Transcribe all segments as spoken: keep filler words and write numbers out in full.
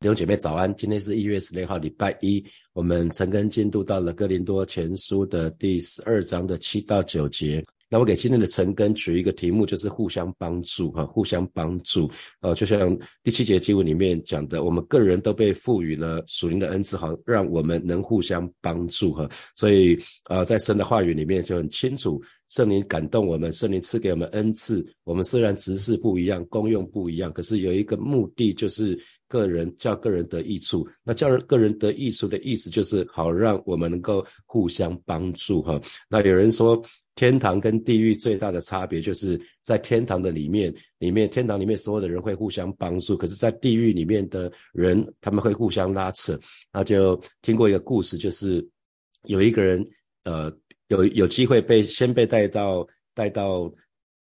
刘姐妹早安，今天是一月十六号礼拜一，我们陈根进度到了哥林多前书的第十二章的七到九节。那我给今天的陈根取一个题目，就是互相帮助、啊、互相帮助、啊、就像第七节经文里面讲的，我们个人都被赋予了属灵的恩赐，好让我们能互相帮助、啊、所以、啊、在神的话语里面就很清楚，圣灵感动我们，圣灵赐给我们恩赐，我们虽然职事不一样，功用不一样，可是有一个目的，就是个人叫个人得益处。那叫个人得益处的意思，就是好让我们能够互相帮助哈。那有人说，天堂跟地狱最大的差别就是在天堂的里面里面天堂里面所有的人会互相帮助，可是在地狱里面的人他们会互相拉扯。那就听过一个故事，就是有一个人呃有有机会被先被带到带到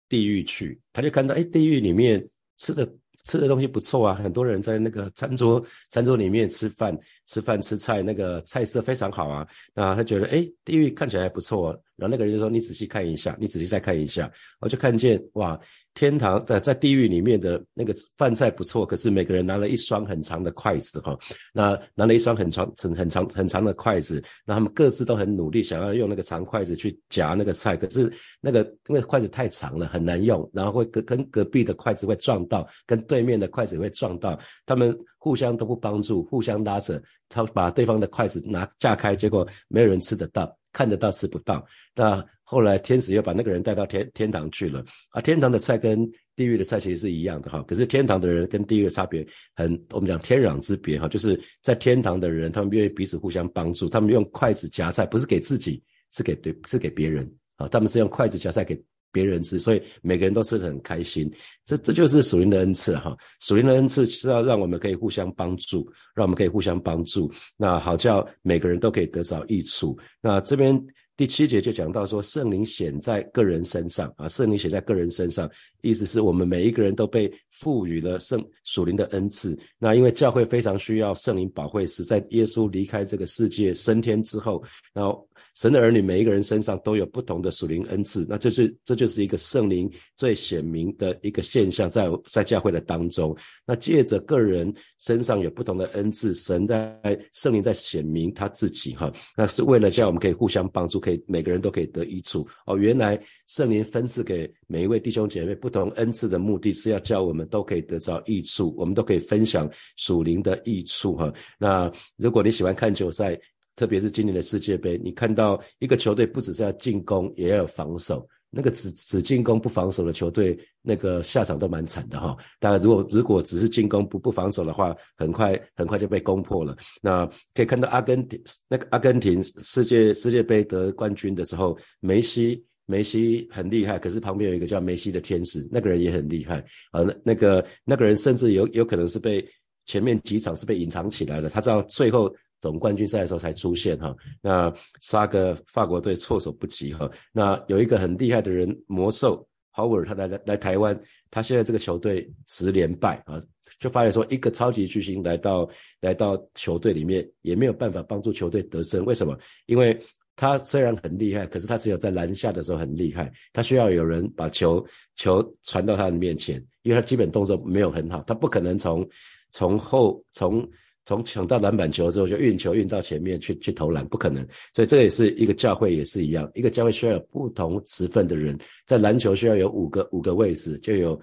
地狱去，他就看到哎，地狱里面吃的吃的东西不错啊，很多人在那个餐桌餐桌里面吃饭吃饭吃菜，那个菜色非常好啊。那他觉得诶，地狱看起来还不错、啊、然后那个人就说，你仔细看一下，你仔细再看一下，我就看见哇，天堂在在地狱里面的那个饭菜不错，可是每个人拿了一双很长的筷子哈、哦，那拿了一双很长很很长很长的筷子，那他们各自都很努力想要用那个长筷子去夹那个菜，可是那个因为筷子太长了很难用，然后会跟隔壁的筷子会撞到，跟对对面的筷子会撞到，他们互相都不帮助，互相拉扯，他把对方的筷子拿架开，结果没有人吃得到，看得到吃不到。那后来天使又把那个人带到 天, 天堂去了啊，天堂的菜跟地狱的菜其实是一样的哈，可是天堂的人跟地狱的差别很，我们讲天壤之别哈，就是在天堂的人他们愿意彼此互相帮助，他们用筷子夹菜不是给自己，是给对是给别人啊，他们是用筷子夹菜给别人吃，所以每个人都吃得很开心。这这就是属灵的恩赐哈，属灵的恩赐是要让我们可以互相帮助，让我们可以互相帮助，那好叫每个人都可以得着益处。那这边第七节就讲到说，圣灵显在个人身上啊，圣灵显在个人身上，意思是我们每一个人都被赋予了圣属灵的恩赐。那因为教会非常需要圣灵保惠师，在耶稣离开这个世界升天之后，然后神的儿女每一个人身上都有不同的属灵恩赐，那这就这就是一个圣灵最显明的一个现象，在在教会的当中。那借着个人身上有不同的恩赐，神在圣灵在显明他自己哈，那是为了叫我们可以互相帮助，可以每个人都可以得益处哦。原来圣灵分赐给每一位弟兄姐妹不同恩赐的目的，是要叫我们都可以得着益处，我们都可以分享属灵的益处哈。那如果你喜欢看球赛，特别是今年的世界杯，你看到一个球队不只是要进攻，也要有防守。那个只只进攻不防守的球队，那个下场都蛮惨的哈、哦。当然，如果如果只是进攻不不防守的话，很快很快就被攻破了。那可以看到阿根廷那个阿根廷世界世界杯得冠军的时候，梅西梅西很厉害，可是旁边有一个叫梅西的天使，那个人也很厉害啊、呃。那个那个人甚至有有可能是被前面几场是被隐藏起来的，他到最后总冠军赛的时候才出现哈，那杀个法国队措手不及哈。那有一个很厉害的人，魔兽 Howard， 他来来台湾，他现在这个球队十连败啊，就发现说一个超级巨星来到来到球队里面也没有办法帮助球队得胜，为什么？因为他虽然很厉害，可是他只有在篮下的时候很厉害，他需要有人把球球传到他的面前，因为他基本动作没有很好，他不可能从从后从。从抢到篮板球之后就运球运到前面去去投篮，不可能。所以这也是一个教会也是一样，一个教会需要有不同职分的人，在篮球需要有五个五个位置，就有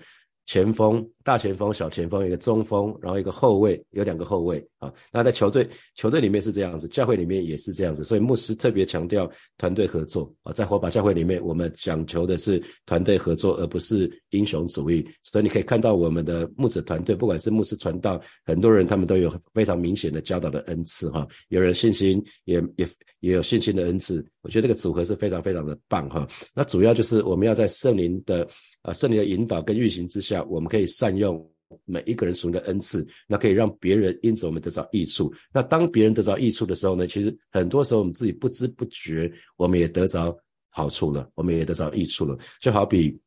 前锋、大前锋、小前锋，一个中锋，然后一个后卫，有两个后卫啊。那在球队球队里面是这样子，教会里面也是这样子，所以牧师特别强调团队合作啊，在火把教会里面，我们讲求的是团队合作，而不是英雄主义。所以你可以看到我们的牧者团队，不管是牧师传道，很多人他们都有非常明显的教导的恩赐哈，有人信心也也也有信心的恩赐，我觉得这个组合是非常非常的棒哈。那主要就是我们要在圣灵的啊圣灵的引导跟运行之下，我们可以善用每一个人属灵的恩赐，那可以让别人因此我们得到益处。那当别人得到益处的时候呢，其实很多时候我们自己不知不觉，我们也得着好处了，我们也得着益处了。就好比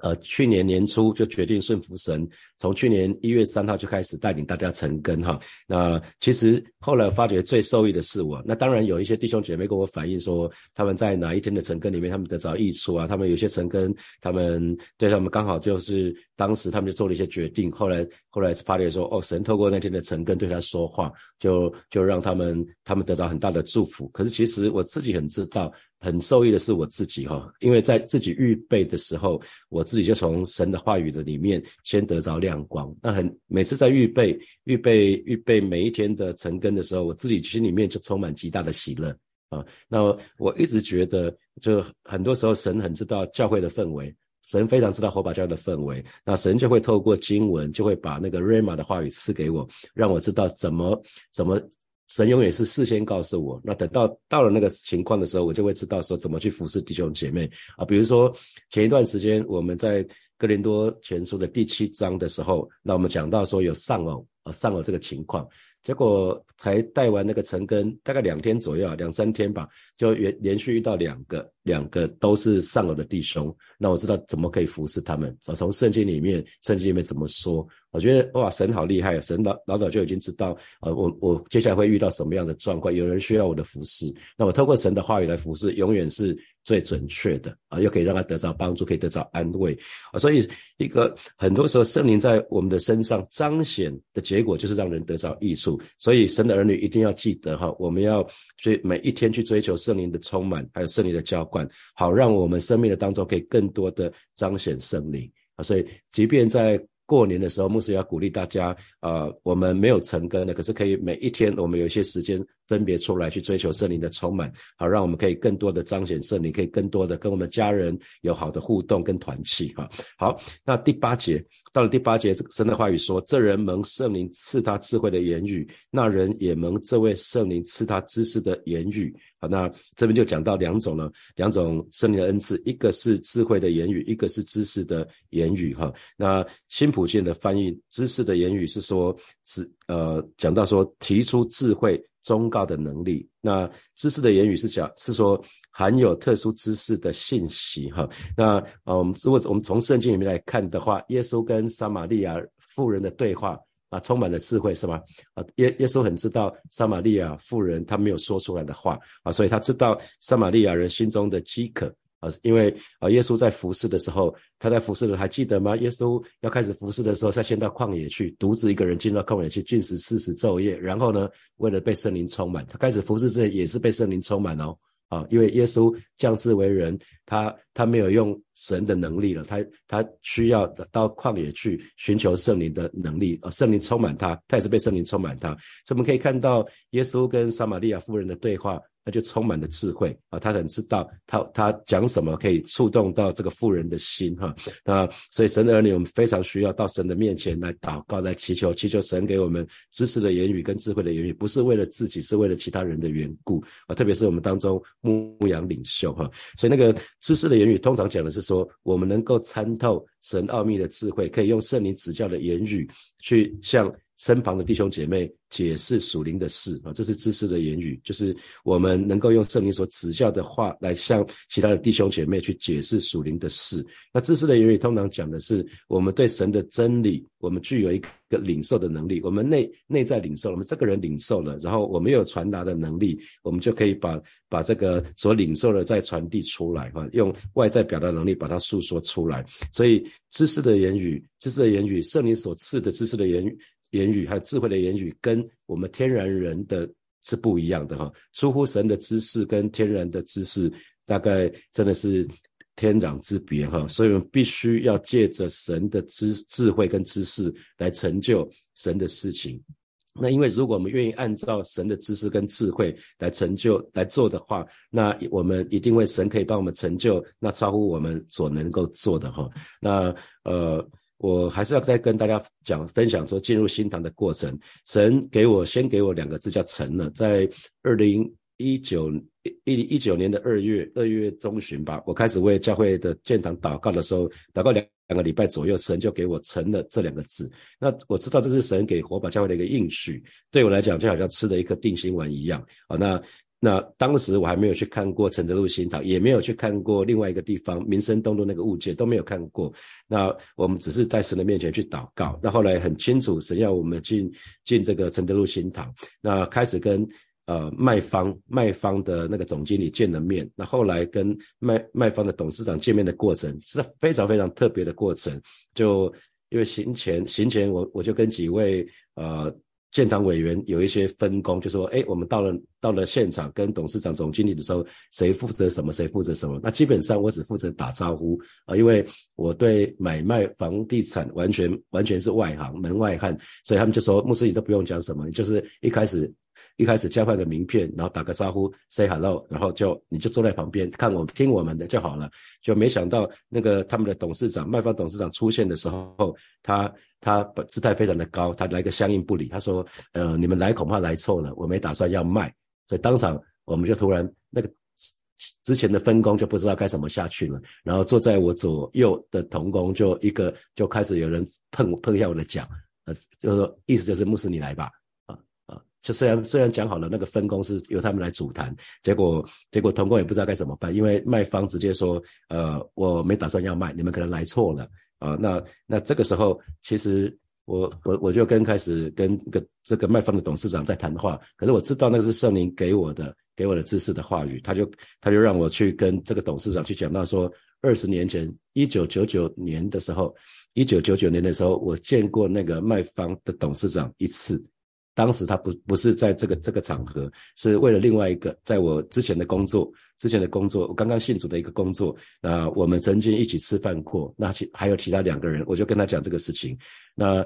呃，去年年初就决定顺服神，从去年一月三号就开始带领大家晨更哈。那其实后来发觉最受益的是我，那当然有一些弟兄姐妹跟我反映说他们在哪一天的晨更里面他们得到益处啊，他们有些晨更他们对他们刚好就是当时他们就做了一些决定，后来后来发觉说哦，神透过那天的晨更对他说话，就就让他们他们得到很大的祝福。可是其实我自己很知道很受益的是我自己哈、哦，因为在自己预备的时候我自己就从神的话语的里面先得着亮光。那很每次在预备预备预备每一天的晨更的时候，我自己心里面就充满极大的喜乐啊。那我一直觉得就很多时候神很知道教会的氛围，神非常知道火把教的氛围，那神就会透过经文就会把那个 Rhema 的话语赐给我，让我知道怎么怎么神永远是事先告诉我，那等到到了那个情况的时候，我就会知道说怎么去服侍弟兄姐妹啊。比如说前一段时间我们在哥林多前书的第七章的时候，那我们讲到说有丧偶啊丧偶这个情况，结果才带完那个晨更大概两天左右啊，两三天吧，就连续遇到两个两个都是丧偶的弟兄，那我知道怎么可以服侍他们啊，从圣经里面圣经里面怎么说，我觉得哇神好厉害，神 老, 老早就已经知道啊，我我接下来会遇到什么样的状况，有人需要我的服侍，那我透过神的话语来服侍永远是最准确的啊，又可以让他得到帮助，可以得到安慰啊。所以一个很多时候圣灵在我们的身上彰显的结果就是让人得到益处。所以神的儿女一定要记得哈，我们要去每一天去追求圣灵的充满，还有圣灵的浇灌，好让我们生命的当中可以更多的彰显圣灵。所以即便在过年的时候，牧师要鼓励大家呃，我们没有晨更的，可是可以每一天我们有一些时间分别出来去追求圣灵的充满，好让我们可以更多的彰显圣灵，可以更多的跟我们家人有好的互动跟团契哈。好，那第八节到了第八节神的话语说，这人蒙圣灵赐他智慧的言语，那人也蒙这位圣灵赐他知识的言语。好，那这边就讲到两种了，两种圣灵的恩赐，一个是智慧的言语，一个是知识的言语哈。那新普健的翻译知识的言语是说呃，讲到说提出智慧忠告的能力，那知识的言语是讲是说含有特殊知识的信息哈。那嗯，如果我们从圣经里面来看的话，耶稣跟撒玛利亚妇人的对话啊，充满了智慧是吗？啊，耶耶稣很知道撒玛利亚妇人他没有说出来的话啊，所以他知道撒玛利亚人心中的饥渴。啊，因为啊，耶稣在服侍的时候，他在服侍的还记得吗？耶稣要开始服侍的时候，他先到旷野去，独自一个人进到旷野去禁食四十昼夜，然后呢，为了被圣灵充满，他开始服侍之前也是被圣灵充满哦。啊，因为耶稣降世为人，他他没有用神的能力了，他他需要到旷野去寻求圣灵的能力啊，圣灵充满他，他也是被圣灵充满他，所以我们可以看到耶稣跟撒玛利亚妇人的对话。那就充满了智慧啊，他很知道他他讲什么可以触动到这个妇人的心哈。那所以神的儿女我们非常需要到神的面前来祷告，来祈求，祈求神给我们知识的言语跟智慧的言语，不是为了自己，是为了其他人的缘故啊，特别是我们当中牧羊领袖哈。所以那个知识的言语通常讲的是说我们能够参透神奥秘的智慧，可以用圣灵指教的言语去向身旁的弟兄姐妹解释属灵的事啊，这是知识的言语，就是我们能够用圣灵所指教的话来向其他的弟兄姐妹去解释属灵的事。那知识的言语通常讲的是我们对神的真理，我们具有一个领受的能力，我们内内在领受，我们这个人领受了，然后我们又有传达的能力，我们就可以把把这个所领受的再传递出来啊，用外在表达能力把它诉说出来。所以知识的言语，知识的言语，圣灵所赐的知识的言语。言语还有智慧的言语跟我们天然人的是不一样的哈，出乎神的知识跟天然的知识大概真的是天壤之别哈，所以我们必须要借着神的智智慧跟知识来成就神的事情。那因为如果我们愿意按照神的知识跟智慧来成就来做的话，那我们一定会神可以帮我们成就那超乎我们所能够做的哈。那呃我还是要再跟大家讲分享说进入新堂的过程，神给我先给我两个字叫成了，在二零一九年的二月中旬吧，我开始为教会的建堂祷告的时候，祷告两两个礼拜左右，神就给我成了这两个字。那我知道这是神给火把教会的一个应许，对我来讲就好像吃了一颗定心丸一样啊。那那当时我还没有去看过承德路新塘，也没有去看过另外一个地方民生东路那个物件，都没有看过。那我们只是在神的面前去祷告，那后来很清楚神要我们进进这个承德路新塘，那开始跟呃，卖方卖方的那个总经理见了面，那后来跟卖卖方的董事长见面的过程是非常非常特别的过程。就因为行前行前我我就跟几位呃建堂委员有一些分工，就说哎，我们到了到了现场跟董事长总经理的时候，谁负责什么谁负责什么。那基本上我只负责打招呼啊、呃，因为我对买卖房地产完全完全是外行门外汉，所以他们就说牧师你都不用讲什么，你就是一开始。一开始交换个名片，然后打个招呼 say hello， 然后就你就坐在旁边看我听我们的就好了。就没想到那个他们的董事长卖方董事长出现的时候，他他姿态非常的高，他来个相应不理，他说呃你们来恐怕来错了，我没打算要卖。所以当场我们就突然那个之前的分工就不知道该怎么下去了，然后坐在我左右的同工就一个就开始有人碰碰一下我的脚，呃就是说意思就是牧师你来吧。就虽然虽然讲好了那个分工是由他们来主谈，结果结果同工也不知道该怎么办，因为卖方直接说呃我没打算要卖，你们可能来错了啊、呃、那那这个时候其实我我我就跟开始跟个这个卖方的董事长在谈话，可是我知道那个是圣灵给我的给我的知识的话语，他就他就让我去跟这个董事长去讲到说二十年前一九九九年的时候 ,一九九九 年的时候我见过那个卖方的董事长一次。当时他不不是在这个这个场合，是为了另外一个在我之前的工作之前的工作我刚刚信主的一个工作，那我们曾经一起吃饭过，那还有其他两个人，我就跟他讲这个事情，那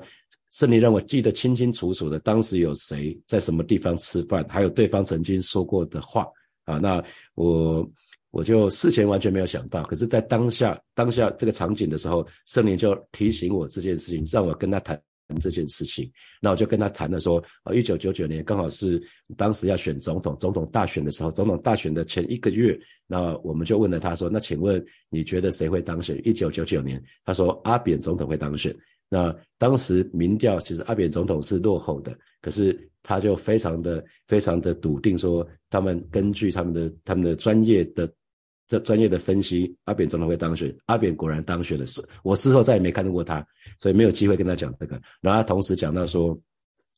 圣灵让我记得清清楚楚的当时有谁在什么地方吃饭，还有对方曾经说过的话啊，那我我就事前完全没有想到，可是在当下当下这个场景的时候，圣灵就提醒我这件事情，让我跟他谈这件事情。那我就跟他谈了说、呃、一九九九年刚好是当时要选总统总统大选的时候，总统大选的前一个月，那我们就问了他说，那请问你觉得谁会当选？一九九九年他说阿扁总统会当选。那当时民调其实阿扁总统是落后的，可是他就非常的非常的笃定说，他们根据他们的他们的专业的这专业的分析，阿扁总统会当选。阿扁果然当选了，我事后再也没看过他，所以没有机会跟他讲这个。然后他同时讲到说，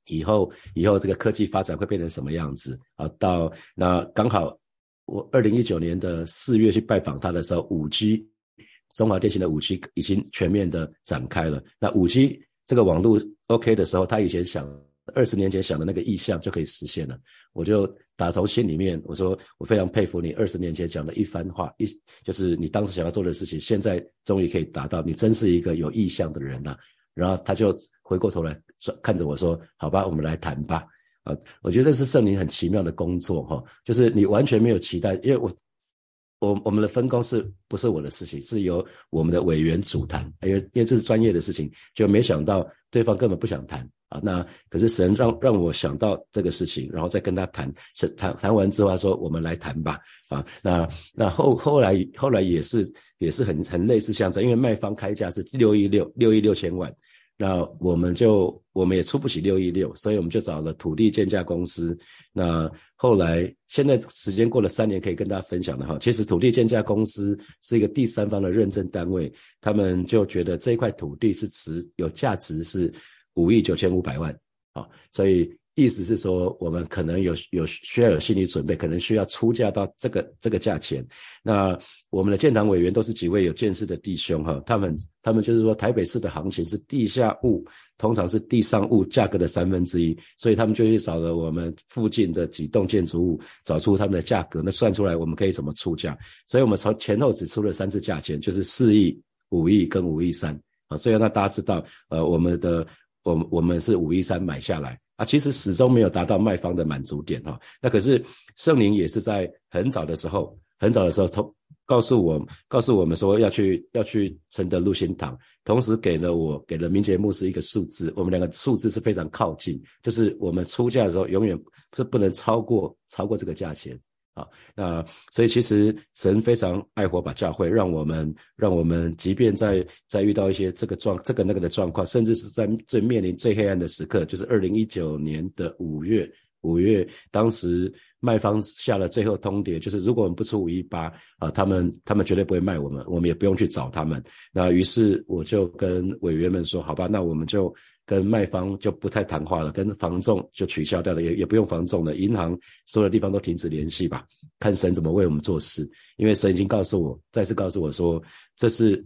以后以后这个科技发展会变成什么样子啊？到那刚好我二零一九年的四月去拜访他的时候 ，五 G 中华电信的 五 G 已经全面的展开了。那 五 G 这个网络 OK 的时候，他以前想二十年前想的那个意向就可以实现了。我就打从心里面我说，我非常佩服你二十年前讲的一番话，一就是你当时想要做的事情现在终于可以达到，你真是一个有意向的人啊。然后他就回过头来看着我说，好吧，我们来谈吧。啊，我觉得这是圣灵很奇妙的工作齁、哦、就是你完全没有期待，因为我我我们的分工是不是我的事情，是由我们的委员主谈，因为因为这是专业的事情，就没想到对方根本不想谈啊。那可是神让让我想到这个事情，然后再跟他谈，谈谈完之后他说我们来谈吧啊。那那后后来后来也是也是很很类似像这样，因为卖方开价是六亿六千万，那我们就我们也出不起六亿六，所以我们就找了土地鑑價公司。那后来现在时间过了三年，可以跟大家分享的哈，其实土地鑑價公司是一个第三方的认证单位，他们就觉得这一块土地是值有价值是五亿九千五百万啊，所以意思是说我们可能有有需要有心理准备，可能需要出价到这个这个价钱。那我们的建堂委员都是几位有见识的弟兄哈，他们他们就是说台北市的行情是地下物通常是地上物价格的三分之一，所以他们就去找了我们附近的几栋建筑物，找出他们的价格，那算出来我们可以怎么出价。所以我们从前后只出了三次价钱，就是四亿五亿跟五亿三啊，所以让大家知道呃我们的我们我们是五亿三买下来。啊，其实始终没有达到卖方的满足点齁、哦。那可是圣灵也是在很早的时候很早的时候告诉我告诉我们说要去要去承德路新堂，同时给了我给了明杰牧师一个数字，我们两个数字是非常靠近，就是我们出价的时候永远是不能超过超过这个价钱。啊，那所以其实神非常爱火把教会，让我们让我们即便在在遇到一些这个状这个那个的状况，甚至是在最面临最黑暗的时刻，就是二零一九年的五月五月当时卖方下了最后通牒，就是如果我们不出五一八、呃、他们他们绝对不会卖我们，我们也不用去找他们。那于是我就跟委员们说，好吧，那我们就跟卖方就不太谈话了，跟房仲就取消掉了，也也不用房仲了，银行所有的地方都停止联系吧，看神怎么为我们做事。因为神已经告诉我，再次告诉我说，这是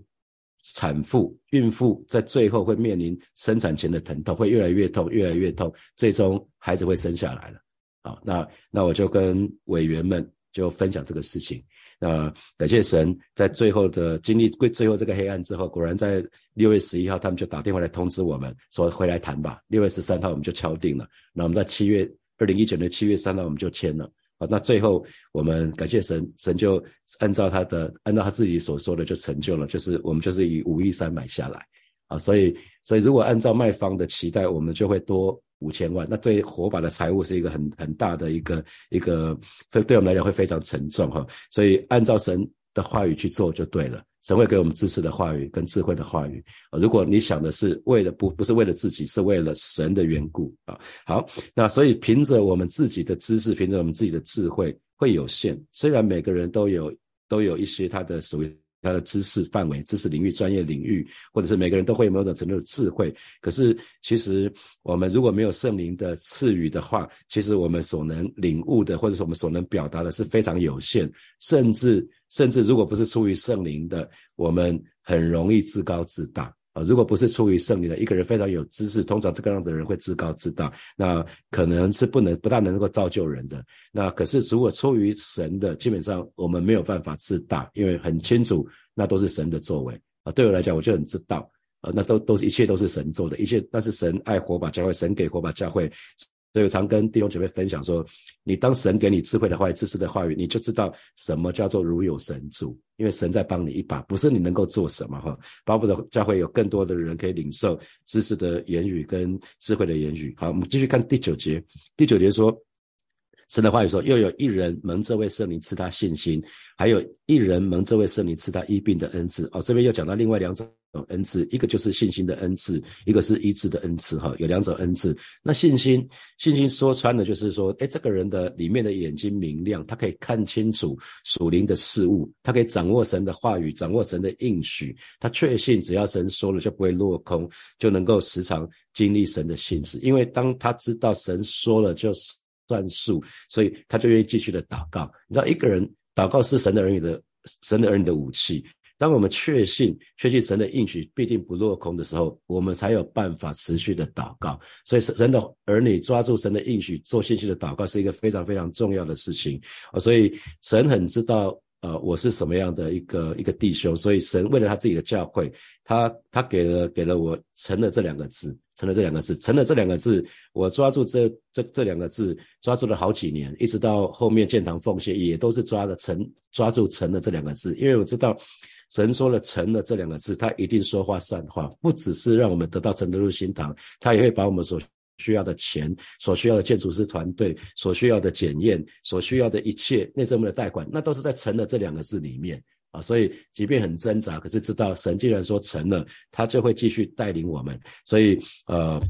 产妇孕妇在最后会面临生产前的疼痛，会越来越痛越来越痛，最终孩子会生下来了。好，那那我就跟委员们就分享这个事情。那感谢神，在最后的经历最后这个黑暗之后，果然在六月十一号他们就打电话来通知我们说回来谈吧。六月十三号我们就敲定了，那我们在七月二零一九年七月三号我们就签了。好，那最后我们感谢神，神就按照他的按照他自己所说的就成就了，就是我们就是以五亿三买下来。好，所以所以如果按照卖方的期待，我们就会多五千万，那对火把的财务是一个很很大的一个一个，对我们来讲会非常沉重哈。所以按照神的话语去做就对了，神会给我们知识的话语跟智慧的话语。如果你想的是为了不不是为了自己，是为了神的缘故啊。好，那所以凭着我们自己的知识，凭着我们自己的智慧会有限。虽然每个人都有都有一些他的属于他的知识范围、知识领域、专业领域，或者是每个人都会有某种程度的智慧，可是其实我们如果没有圣灵的赐予的话，其实我们所能领悟的，或者是我们所能表达的是非常有限，甚至甚至如果不是出于圣灵的，我们很容易自高自大。如果不是出于圣灵的，一个人非常有知识，通常这个样的人会自高自大，那可能是不能不大能够造就人的。那可是如果出于神的，基本上我们没有办法自大，因为很清楚那都是神的作为啊。对我来讲，我就很知道啊，那都都是一切都是神做的，一切那是神爱火把教会，神给火把教会。所以我常跟弟兄姐妹分享说，你当神给你智慧的话语、知识的话语，你就知道什么叫做如有神助，因为神在帮你一把，不是你能够做什么哈。巴不得教会有更多的人可以领受知识的言语跟智慧的言语。好，我们继续看第九节。第九节说，神的话语说，又有一人蒙这位圣灵赐他信心，还有一人蒙这位圣灵赐他医病的恩赐。哦，这边又讲到另外两种恩赐，一个就是信心的恩赐，一个是医治的恩赐哈，有两种恩赐。那信心，信心说穿的就是说，诶，这个人的里面的眼睛明亮，他可以看清楚属灵的事物，他可以掌握神的话语，掌握神的应许，他确信只要神说了就不会落空，就能够时常经历神的信实，因为当他知道神说了就算数，所以他就愿意继续的祷告。你知道，一个人祷告是神的儿女的神的儿女的武器。当我们确信确信神的应许必定不落空的时候，我们才有办法持续的祷告。所以神的儿女抓住神的应许做信心的祷告是一个非常非常重要的事情。所以神很知道呃，我是什么样的一个一个弟兄，所以神为了他自己的教会，他他给了给了我成了这两个字，成了这两个字，成了这两个字，我抓住这这这两个字，抓住了好几年，一直到后面建堂奉献也都是抓了成抓住成了这两个字，因为我知道。神说了成了这两个字，他一定说话算话，不只是让我们得到承德路新堂，他也会把我们所需要的钱，所需要的建筑师团队，所需要的检验，所需要的一切内政部的贷款，那都是在成了这两个字里面啊。所以即便很挣扎，可是知道神既然说成了，他就会继续带领我们。所以呃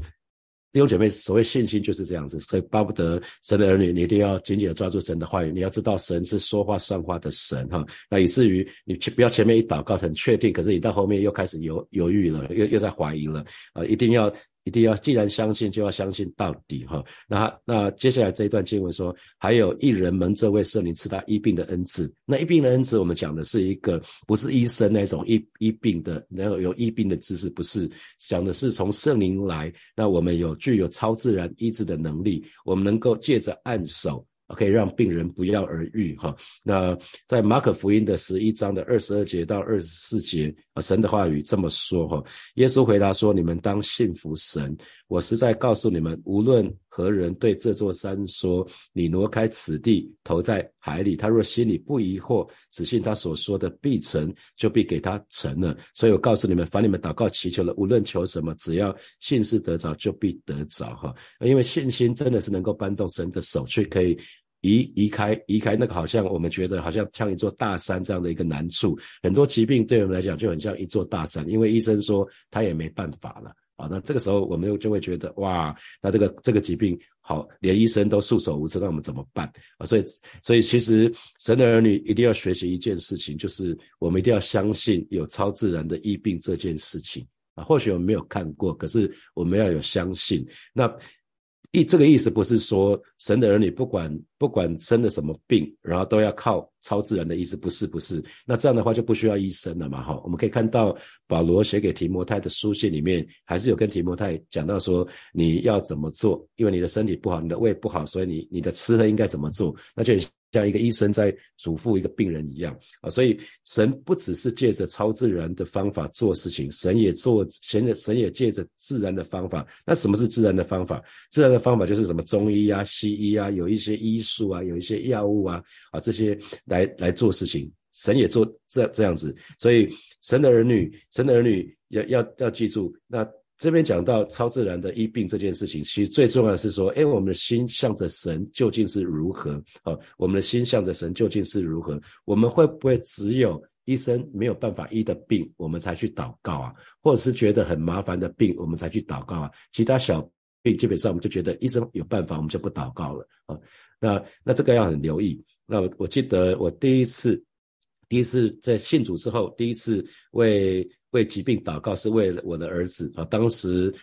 弟兄姐妹，所谓信心就是这样子，所以巴不得神的儿女你一定要紧紧的抓住神的话语，你要知道神是说话算话的神哈。那以至于你不要前面一祷告很确定，可是你到后面又开始犹犹豫了，又又在怀疑了啊、呃！一定要一定要既然相信就要相信到底哈。那那接下来这一段经文说，还有一人蒙这位圣灵赐他医病的恩赐。那医病的恩赐我们讲的是一个不是医生那种医医病的，然后有医病的知识，不是，讲的是从圣灵来，那我们有具有超自然医治的能力，我们能够借着按手可以让病人不药而愈哈。那在马可福音的十一章的二十二节到二十四节，神的话语这么说哈，耶稣回答说，你们当信服神，我实在告诉你们，无论何人对这座山说，你挪开此地投在海里，他若心里不疑惑，只信他所说的必成，就必给他成了。所以我告诉你们，凡你们祷告祈求了，无论求什么，只要信是得着，就必得着哈。因为信心真的是能够搬动神的手去，可以移移开移开那个好像我们觉得好像像一座大山这样的一个难处。很多疾病对我们来讲就很像一座大山，因为医生说他也没办法了，啊，那这个时候我们就会觉得哇，那这个这个疾病好，连医生都束手无策，那我们怎么办啊？所以所以其实神的儿女一定要学习一件事情，就是我们一定要相信有超自然的医病这件事情啊。或许我们没有看过，可是我们要有相信。那意这个意思不是说神的儿女不管不管生了什么病，然后都要靠超自然的医治，不是不是。那这样的话就不需要医生了嘛，齁。我们可以看到保罗写给提摩太的书信里面，还是有跟提摩太讲到说你要怎么做，因为你的身体不好，你的胃不好，所以你你的吃喝应该怎么做，那就像一个医生在嘱咐一个病人一样啊。所以神不只是借着超自然的方法做事情，神也做神神也借着自然的方法。那什么是自然的方法？自然的方法就是什么中医啊、西医啊，有一些医术啊，有一些药物啊啊这些来来做事情。神也做这这样子。所以神的儿女神的儿女要要要记住，那这边讲到超自然的医病这件事情，其实最重要的是说，诶，我们的心向着神究竟是如何、啊、我们的心向着神究竟是如何？我们会不会只有医生没有办法医的病我们才去祷告啊？或者是觉得很麻烦的病我们才去祷告啊？其他小病基本上我们就觉得医生有办法，我们就不祷告了、啊、那那这个要很留意。那 我, 我记得我第一次第一次在信主之后，第一次为为疾病祷告是为了我的儿子啊。当时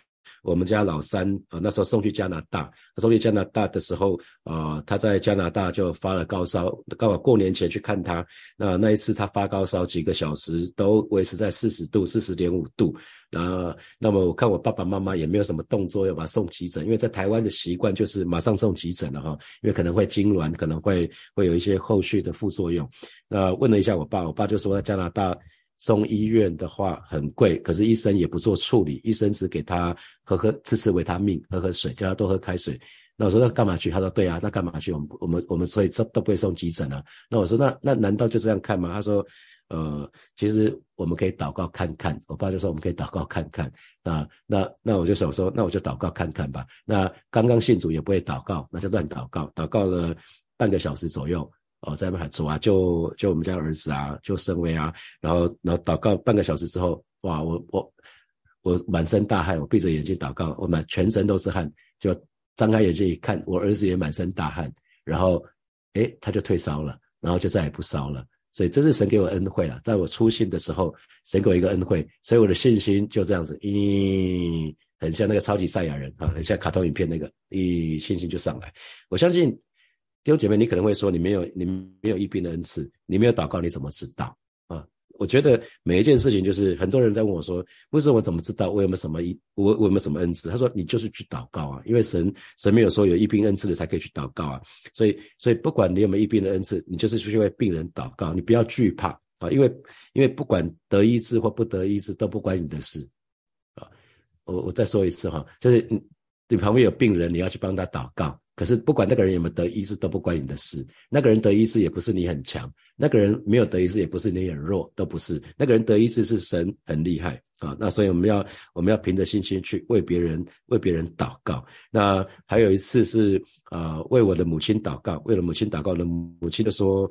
我们家老三啊，那时候送去加拿大，送去加拿大的时候啊，他在加拿大就发了高烧，刚好过年前去看他，那那一次他发高烧几个小时都维持在四十度 四十点五度，然后那么我看我爸爸妈妈也没有什么动作要把他送急诊，因为在台湾的习惯就是马上送急诊了哈，因为可能会痉挛，可能会会有一些后续的副作用。那问了一下我爸，我爸就说在加拿大送医院的话很贵，可是医生也不做处理，医生只给他喝喝吃吃维他命，喝喝水，叫他多喝开水。那我说那干嘛去？他说对啊，那干嘛去？我们我们我们所以都不会送急诊啊。那我说那那难道就这样看吗？他说呃，其实我们可以祷告看看。我爸就说我们可以祷告看看。那那那我就想说，那我就祷告看看吧。那刚刚信主也不会祷告，那就乱祷告，祷告了半个小时左右。哦，在那边喊主啊，就就我们家儿子啊，就圣威啊，然后然后祷告半个小时之后，哇，我我我满身大汗，我闭着眼睛祷告，我满全身都是汗，就张开眼睛一看，我儿子也满身大汗，然后诶他就退烧了，然后就再也不烧了。所以这是神给我恩惠啦，在我初信的时候，神给我一个恩惠，所以我的信心就这样子，咦，很像那个超级赛亚人啊，很像卡通影片那个，咦，信心就上来。我相信。弟兄姐妹，你可能会说，你没有你没有医病的恩赐，你没有祷告，你怎么知道啊？我觉得每一件事情，就是很多人在问我说，不是我怎么知道我有没有什么我我有没有什么恩赐？他说你就是去祷告啊，因为神神没有说有医病恩赐的才可以去祷告啊，所以所以不管你有没有医病的恩赐，你就是去为病人祷告，你不要惧怕啊，因为因为不管得医治或不得医治都不关你的事啊。我我再说一次哈，就是你你旁边有病人，你要去帮他祷告。可是不管那个人有没有得医治都不关你的事，那个人得医治也不是你很强，那个人没有得医治也不是你很弱，都不是，那个人得医治是神很厉害啊。那所以我们要我们要凭着信心去为别人为别人祷告。那还有一次是呃为我的母亲祷告，为了母亲祷告，我的母亲就说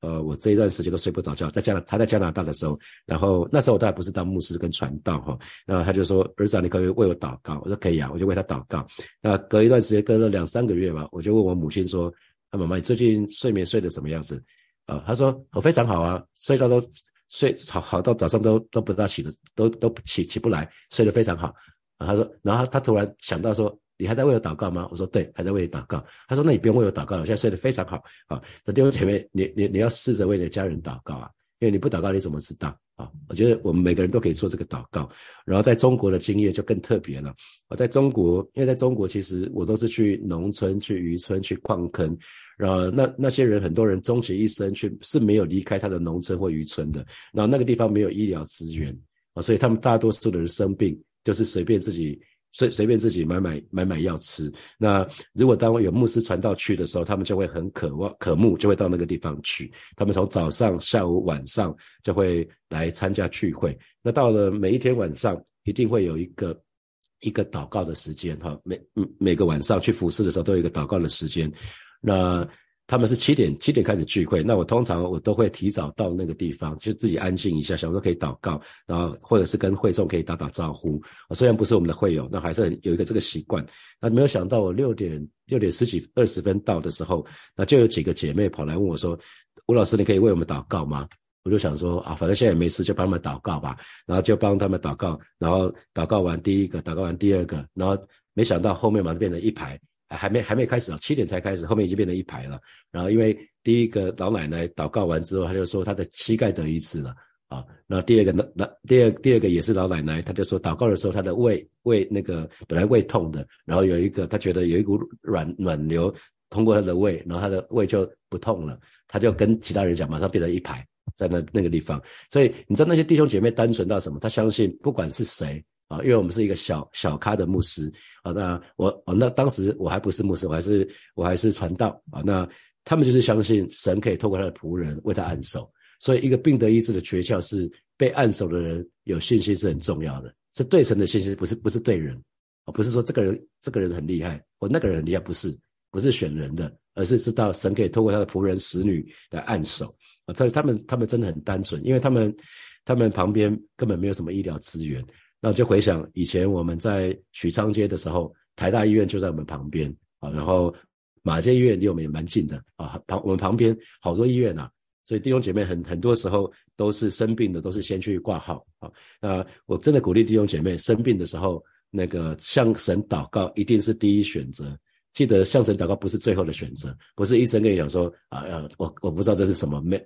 呃，我这一段时间都睡不着觉，在加拿他在加拿大的时候，然后那时候我当然不是当牧师跟传道哈，那他就说儿子啊，你可以为我祷告，我说可以啊，我就为他祷告。那隔一段时间，隔了两三个月吧，我就问我母亲说，啊妈妈，你最近睡眠睡得什么样子？啊、呃，他说我、哦、非常好啊，睡到都睡好好到早上都都不知道起的都都起起不来，睡得非常好。啊、他说，然后他突然想到说。你还在为我祷告吗？我说对，还在为你祷告。他说那你不用为我祷告，我现在睡得非常好啊。那弟兄姐妹，你你你要试着为你的家人祷告啊，因为你不祷告你怎么知道啊？我觉得我们每个人都可以做这个祷告。然后在中国的经验就更特别了。我在中国，因为在中国其实我都是去农村、去渔村、去矿坑，然后那那些人很多人终其一生去是没有离开他的农村或渔村的。然后那个地方没有医疗资源啊，所以他们大多数的人生病就是随便自己。所以随便自己买买买买药吃。那如果当有牧师传道去的时候，他们就会很渴望渴慕，就会到那个地方去。他们从早上、下午、晚上就会来参加聚会。那到了每一天晚上，一定会有一个一个祷告的时间哈，每每个晚上去服侍的时候都有一个祷告的时间。那他们是七点七点开始聚会，那我通常我都会提早到那个地方，就自己安静一下，想说可以祷告，然后或者是跟会众可以打打招呼，虽然不是我们的会友，那还是很有一个这个习惯。那没有想到我六点六点十几二十分到的时候，那就有几个姐妹跑来问我说，吴老师你可以为我们祷告吗？我就想说啊，反正现在也没事，就帮他们祷告吧，然后就帮他们祷告，然后祷告完第一个，祷告完第二个，然后没想到后面马上变成一排，还没还没开始啊，七点才开始，后面已经变成一排了。然后因为第一个老奶奶祷告完之后，她就说她的膝盖得医治了啊。然后第二个第二第二个也是老奶奶，她就说祷告的时候她的胃胃那个本来胃痛的，然后有一个她觉得有一股软暖流通过她的胃，然后她的胃就不痛了，她就跟其他人讲，马上变成一排在那那个地方。所以你知道那些弟兄姐妹单纯到什么？她相信不管是谁。啊，因为我们是一个小小咖的牧师啊，那我啊那当时我还不是牧师，我还是我还是传道啊。那他们就是相信神可以透过他的仆人为他按手，所以一个病得医治的诀窍是被按手的人有信心是很重要的，是对神的信心，不是不是对人啊，不是说这个人这个人很厉害，或那个人很厉害，不是不是选人的，而是知道神可以透过他的仆人使女来按手啊。所以他们他们真的很单纯，因为他们他们旁边根本没有什么医疗资源。那我就回想以前我们在许昌街的时候，台大医院就在我们旁边啊，然后马偕医院离我们也蛮近的啊，旁我们旁边好多医院啊，所以弟兄姐妹很很多时候都是生病的，都是先去挂号啊。那我真的鼓励弟兄姐妹生病的时候，那个向神祷告一定是第一选择。记得向神祷告不是最后的选择，不是医生跟你讲说啊，我我不知道这是什么，没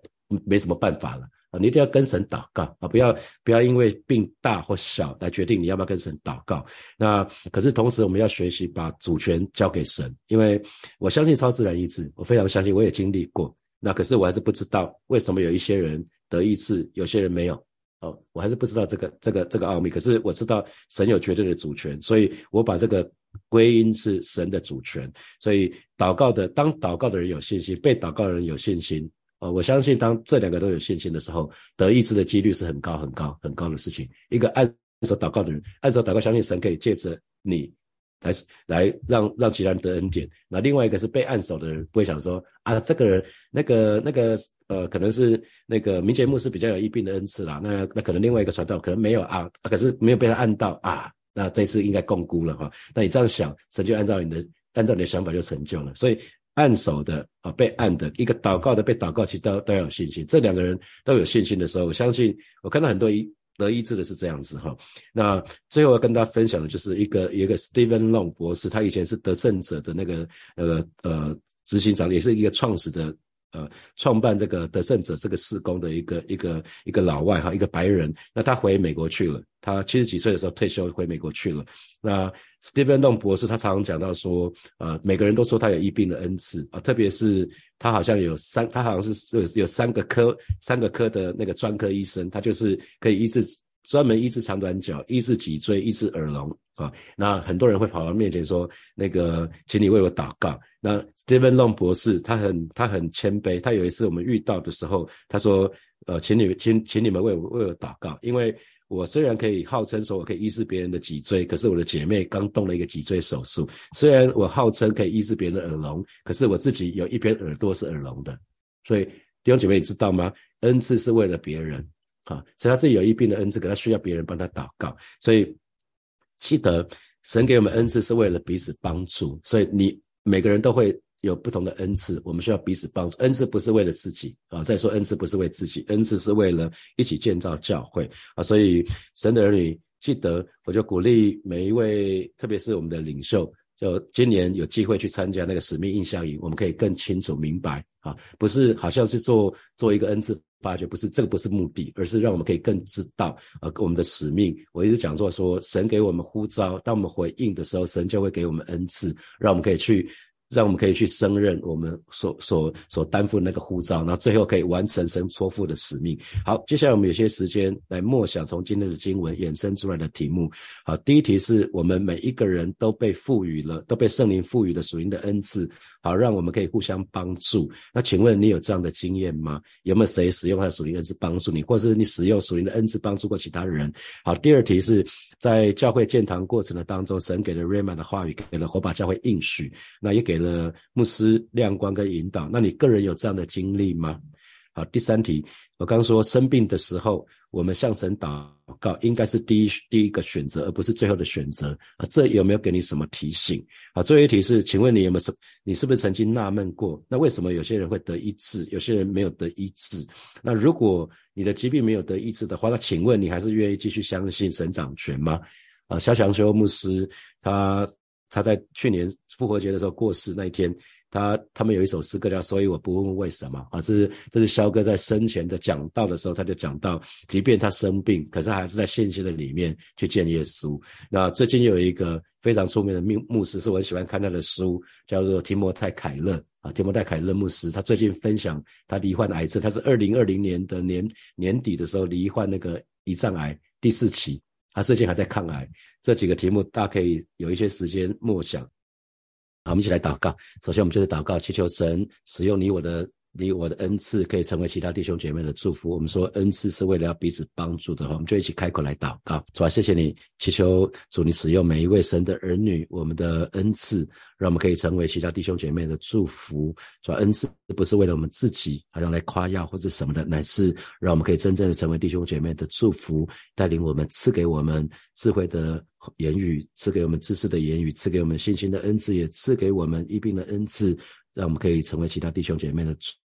没什么办法了啊，你一定要跟神祷告啊，不要不要因为病大或小来决定你要不要跟神祷告。那可是同时我们要学习把主权交给神，因为我相信超自然医治，我非常相信，我也经历过。那可是我还是不知道为什么有一些人得医治，有些人没有。哦，我还是不知道这个这个这个奥秘，可是我知道神有绝对的主权，所以我把这个归因是神的主权。所以祷告的，当祷告的人有信心，被祷告的人有信心，呃、我相信当这两个都有信心的时候，得医治的几率是很高很高很高的事情。一个按手祷告的人，按手祷告相信神可以借着你来来让让其他人得恩典。那另外一个是被按手的人，不会想说啊，这个人那个那个呃，可能是那个明杰牧师比较有医病的恩赐啦，那那可能另外一个传道可能没有啊，可是没有被他按到啊，那这次应该共辜了哈。那你这样想，神就按照你的按照你的想法就成就了。所以按手的啊，被按的，一个祷告的被祷告，其实都都要有信心。这两个人都有信心的时候，我相信我看到很多医得医治的是这样子哈。那最后要跟大家分享的就是一个一个 Steven Long 博士，他以前是得胜者的那个呃呃执行长，也是一个创始的。呃，创办这个得胜者这个事工的一个一个一个老外哈，一个白人。那他回美国去了，他七十几岁的时候退休回美国去了。那 Steven Long 博士他常常讲到说，呃，每个人都说他有医病的恩赐啊，特别是他好像有三，他好像是有有三个科三个科的那个专科医生，他就是可以医治专门医治长短脚、医治脊椎、医治耳聋。啊，那很多人会跑到面前说，那个，请你为我祷告。那 Steven Long 博士，他很他很谦卑。他有一次我们遇到的时候，他说，呃，请你请请你们为我为我祷告，因为我虽然可以号称说我可以医治别人的脊椎，可是我的姐妹刚动了一个脊椎手术。虽然我号称可以医治别人的耳聋，可是我自己有一边耳朵是耳聋的。所以弟兄姐妹，你知道吗？恩赐是为了别人啊，所以他自己有医病的恩赐，可他需要别人帮他祷告，所以。记得神给我们恩赐是为了彼此帮助，所以你每个人都会有不同的恩赐，我们需要彼此帮助。恩赐不是为了自己啊，再说恩赐不是为自己，恩赐是为了一起建造教会啊。所以神的儿女，记得我就鼓励每一位，特别是我们的领袖，就今年有机会去参加那个使命印象营，我们可以更清楚明白啊，不是好像是做做一个恩赐发掘，不是，这个不是目的，而是让我们可以更知道呃我们的使命。我一直讲说说神给我们呼召，当我们回应的时候，神就会给我们恩赐，让我们可以去让我们可以去胜任我们所所所担负的那个呼召，然后最后可以完成神托付的使命。好，接下来我们有些时间来默想从今天的经文衍生出来的题目。好，第一题是我们每一个人都被赋予了，都被圣灵赋予的属灵的恩赐，好让我们可以互相帮助。那请问你有这样的经验吗？有没有谁使用他的属灵恩赐帮助你，或是你使用属灵的恩赐帮助过其他人？好，第二题是在教会建堂过程的当中，神给了 Rhema 的话语，给了火把教会应许，那也给了了牧师亮光跟引导。那你个人有这样的经历吗？好，第三题，我刚说生病的时候我们向神祷告应该是第一第一个选择，而不是最后的选择、啊、这有没有给你什么提醒？好，最后一题是，请问你有没有你是不是曾经纳闷过，那为什么有些人会得医治，有些人没有得医治？那如果你的疾病没有得医治的话，那请问你还是愿意继续相信神掌权吗？啊，萧祥修牧师他他在去年复活节的时候过世那一天，他他们有一首诗歌叫所以我不问为什么啊，这是这是萧哥在生前的讲道的时候，他就讲到即便他生病，可是还是在信心的里面去见耶稣。那最近有一个非常出名的牧师，是我很喜欢看他的书，叫做提摩太凯勒啊，提摩太凯勒牧师，他最近分享他罹患癌症，他是二零二零年的年年底的时候罹患那个胰脏癌第四期，他最近还在抗癌。这几个题目大家可以有一些时间默想。好，我们一起来祷告。首先我们就是祷告，祈求神使用你我的你我的恩赐，可以成为其他弟兄姐妹的祝福。我们说恩赐是为了要彼此帮助的话，我们就一起开口来祷告。主啊，谢谢你，祈求主你使用每一位神的儿女，我们的恩赐让我们可以成为其他弟兄姐妹的祝福。主啊，恩赐不是为了我们自己好像来夸耀或者什么的，乃是让我们可以真正的成为弟兄姐妹的祝福，带领我们，赐给我们智慧的言语，赐给我们知识的言语，赐给我们信心的恩赐，也赐给我们医病的恩赐，让我们可以成为其他弟兄姐妹的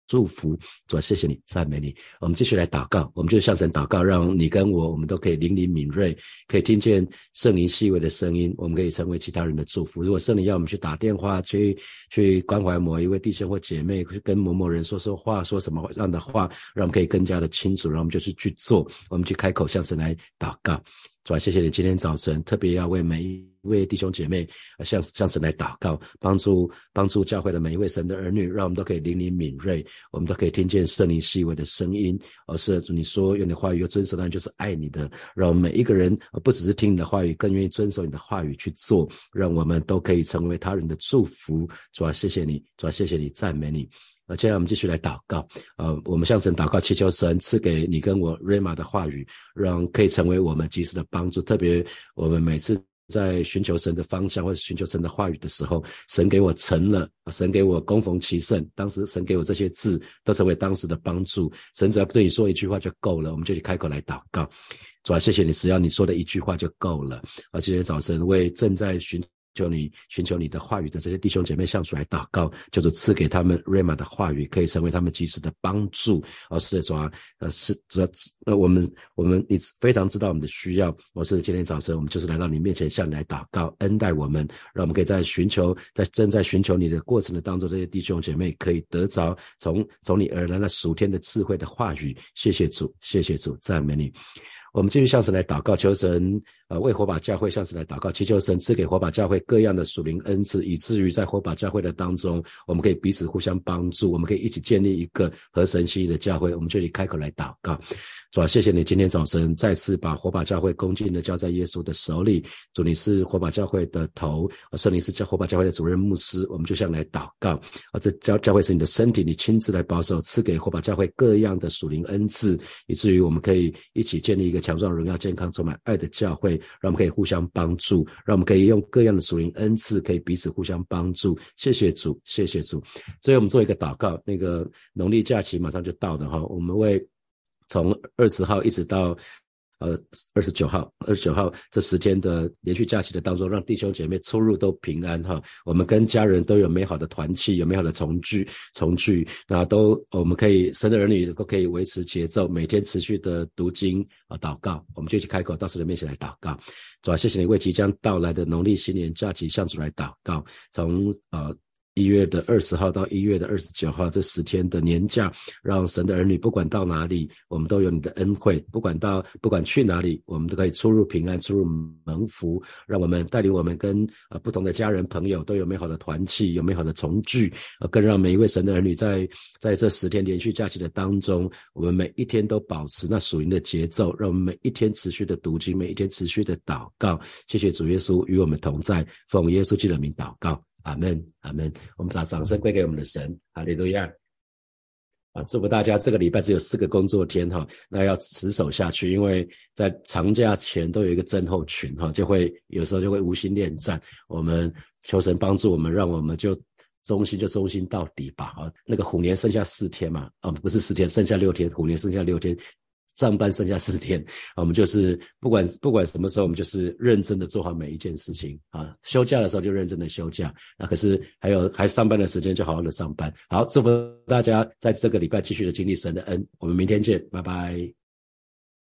祝福。主啊，谢谢你，赞美你。我们继续来祷告，我们就向神祷告，让你跟我我们都可以灵灵敏锐，可以听见圣灵细微的声音，我们可以成为其他人的祝福。如果圣灵要我们去打电话去去关怀某一位弟兄或姐妹，跟某某人说说话，说什么样的话让我们可以更加的清楚，让我们就去去做，我们去开口向神来祷告。主啊，谢谢你，今天早晨特别要为每一位弟兄姐妹向向神来祷告，帮助帮助教会的每一位神的儿女，让我们都可以灵灵敏锐，我们都可以听见圣灵细微的声音。而是你说用你的话语又遵守，那就是爱你的，让我们每一个人不只是听你的话语，更愿意遵守你的话语去做，让我们都可以成为他人的祝福。主啊，谢谢你，主啊，谢谢你，赞美你。呃，接下来我们继续来祷告，呃，我们向神祷告，祈求神赐给你跟我 Rema 的话语，让可以成为我们及时的帮助。特别我们每次在寻求神的方向或者寻求神的话语的时候，神给我成了，神给我供逢其盛，当时神给我这些字都成为当时的帮助。神只要对你说一句话就够了，我们就去开口来祷告。主啊，谢谢你，只要你说的一句话就够了。而今天早晨为正在寻求你寻求你的话语的这些弟兄姐妹向主来祷告，就是赐给他们 Rema 的话语，可以成为他们及时的帮助。哦，是的，主啊，呃，是主啊，呃，我们我们你非常知道我们的需要。我、哦、是今天早晨我们就是来到你面前向你来祷告，恩待我们，让我们可以在寻求在正在寻求你的过程的当中，这些弟兄姐妹可以得着从从你而来那属天的智慧的话语。谢谢主，谢谢主，赞美你。我们继续向神来祷告，求神呃为火把教会向神来祷告，祈求神赐给火把教会各样的属灵恩赐，以至于在火把教会的当中，我们可以彼此互相帮助，我们可以一起建立一个合神心意的教会。我们就去开口来祷告。主啊，谢谢你，今天早晨再次把火把教会恭敬的交在耶稣的手里。主，你是火把教会的头，圣灵是火把教会的主任牧师，我们就向来祷告。这教教会是你的身体，你亲自来保守，赐给火把教会各样的属灵恩赐，以至于我们可以一起建立一个强壮荣耀健康充满爱的教会，让我们可以互相帮助，让我们可以用各样的属灵恩赐可以彼此互相帮助。谢谢主，谢谢主。所以我们做一个祷告，那个农历假期马上就到了，我们为从二十号一直到呃29号29号这十天的连续假期的当中，让弟兄姐妹出入都平安哈。我们跟家人都有美好的团契，有美好的重聚重聚那都我们可以神的儿女都可以维持节奏，每天持续的读经啊祷告。我们就一起开口到神的面前来祷告。主啊，谢谢你为即将到来的农历新年假期向主来祷告，从呃一月的二十号到一月的二十九号这十天的年假，让神的儿女不管到哪里，我们都有你的恩惠，不管到不管去哪里，我们都可以出入平安，出入蒙福。让我们带领我们跟、呃、不同的家人朋友都有美好的团契，有美好的重聚、呃、更让每一位神的儿女在在这十天连续假期的当中，我们每一天都保持那属灵的节奏，让我们每一天持续的读经，每一天持续的祷告。谢谢主耶稣与我们同在，奉耶稣基督的名祷告，阿们，阿们。我们把掌声归给我们的神，哈利路亚。啊，祝福大家这个礼拜只有四个工作天哈，那要持守下去，因为在长假前都有一个症候群哈，就会有时候就会无心恋战。我们求神帮助我们，让我们就忠心就忠心到底吧。啊，那个虎年剩下四天嘛，啊，不是四天，剩下六天，虎年剩下六天，上班剩下四天，啊，我们就是不管不管什么时候，我们就是认真的做好每一件事情啊。休假的时候就认真的休假，那、啊、可是还有还上班的时间就好好的上班。好，祝福大家在这个礼拜继续的经历神的恩，我们明天见，拜拜。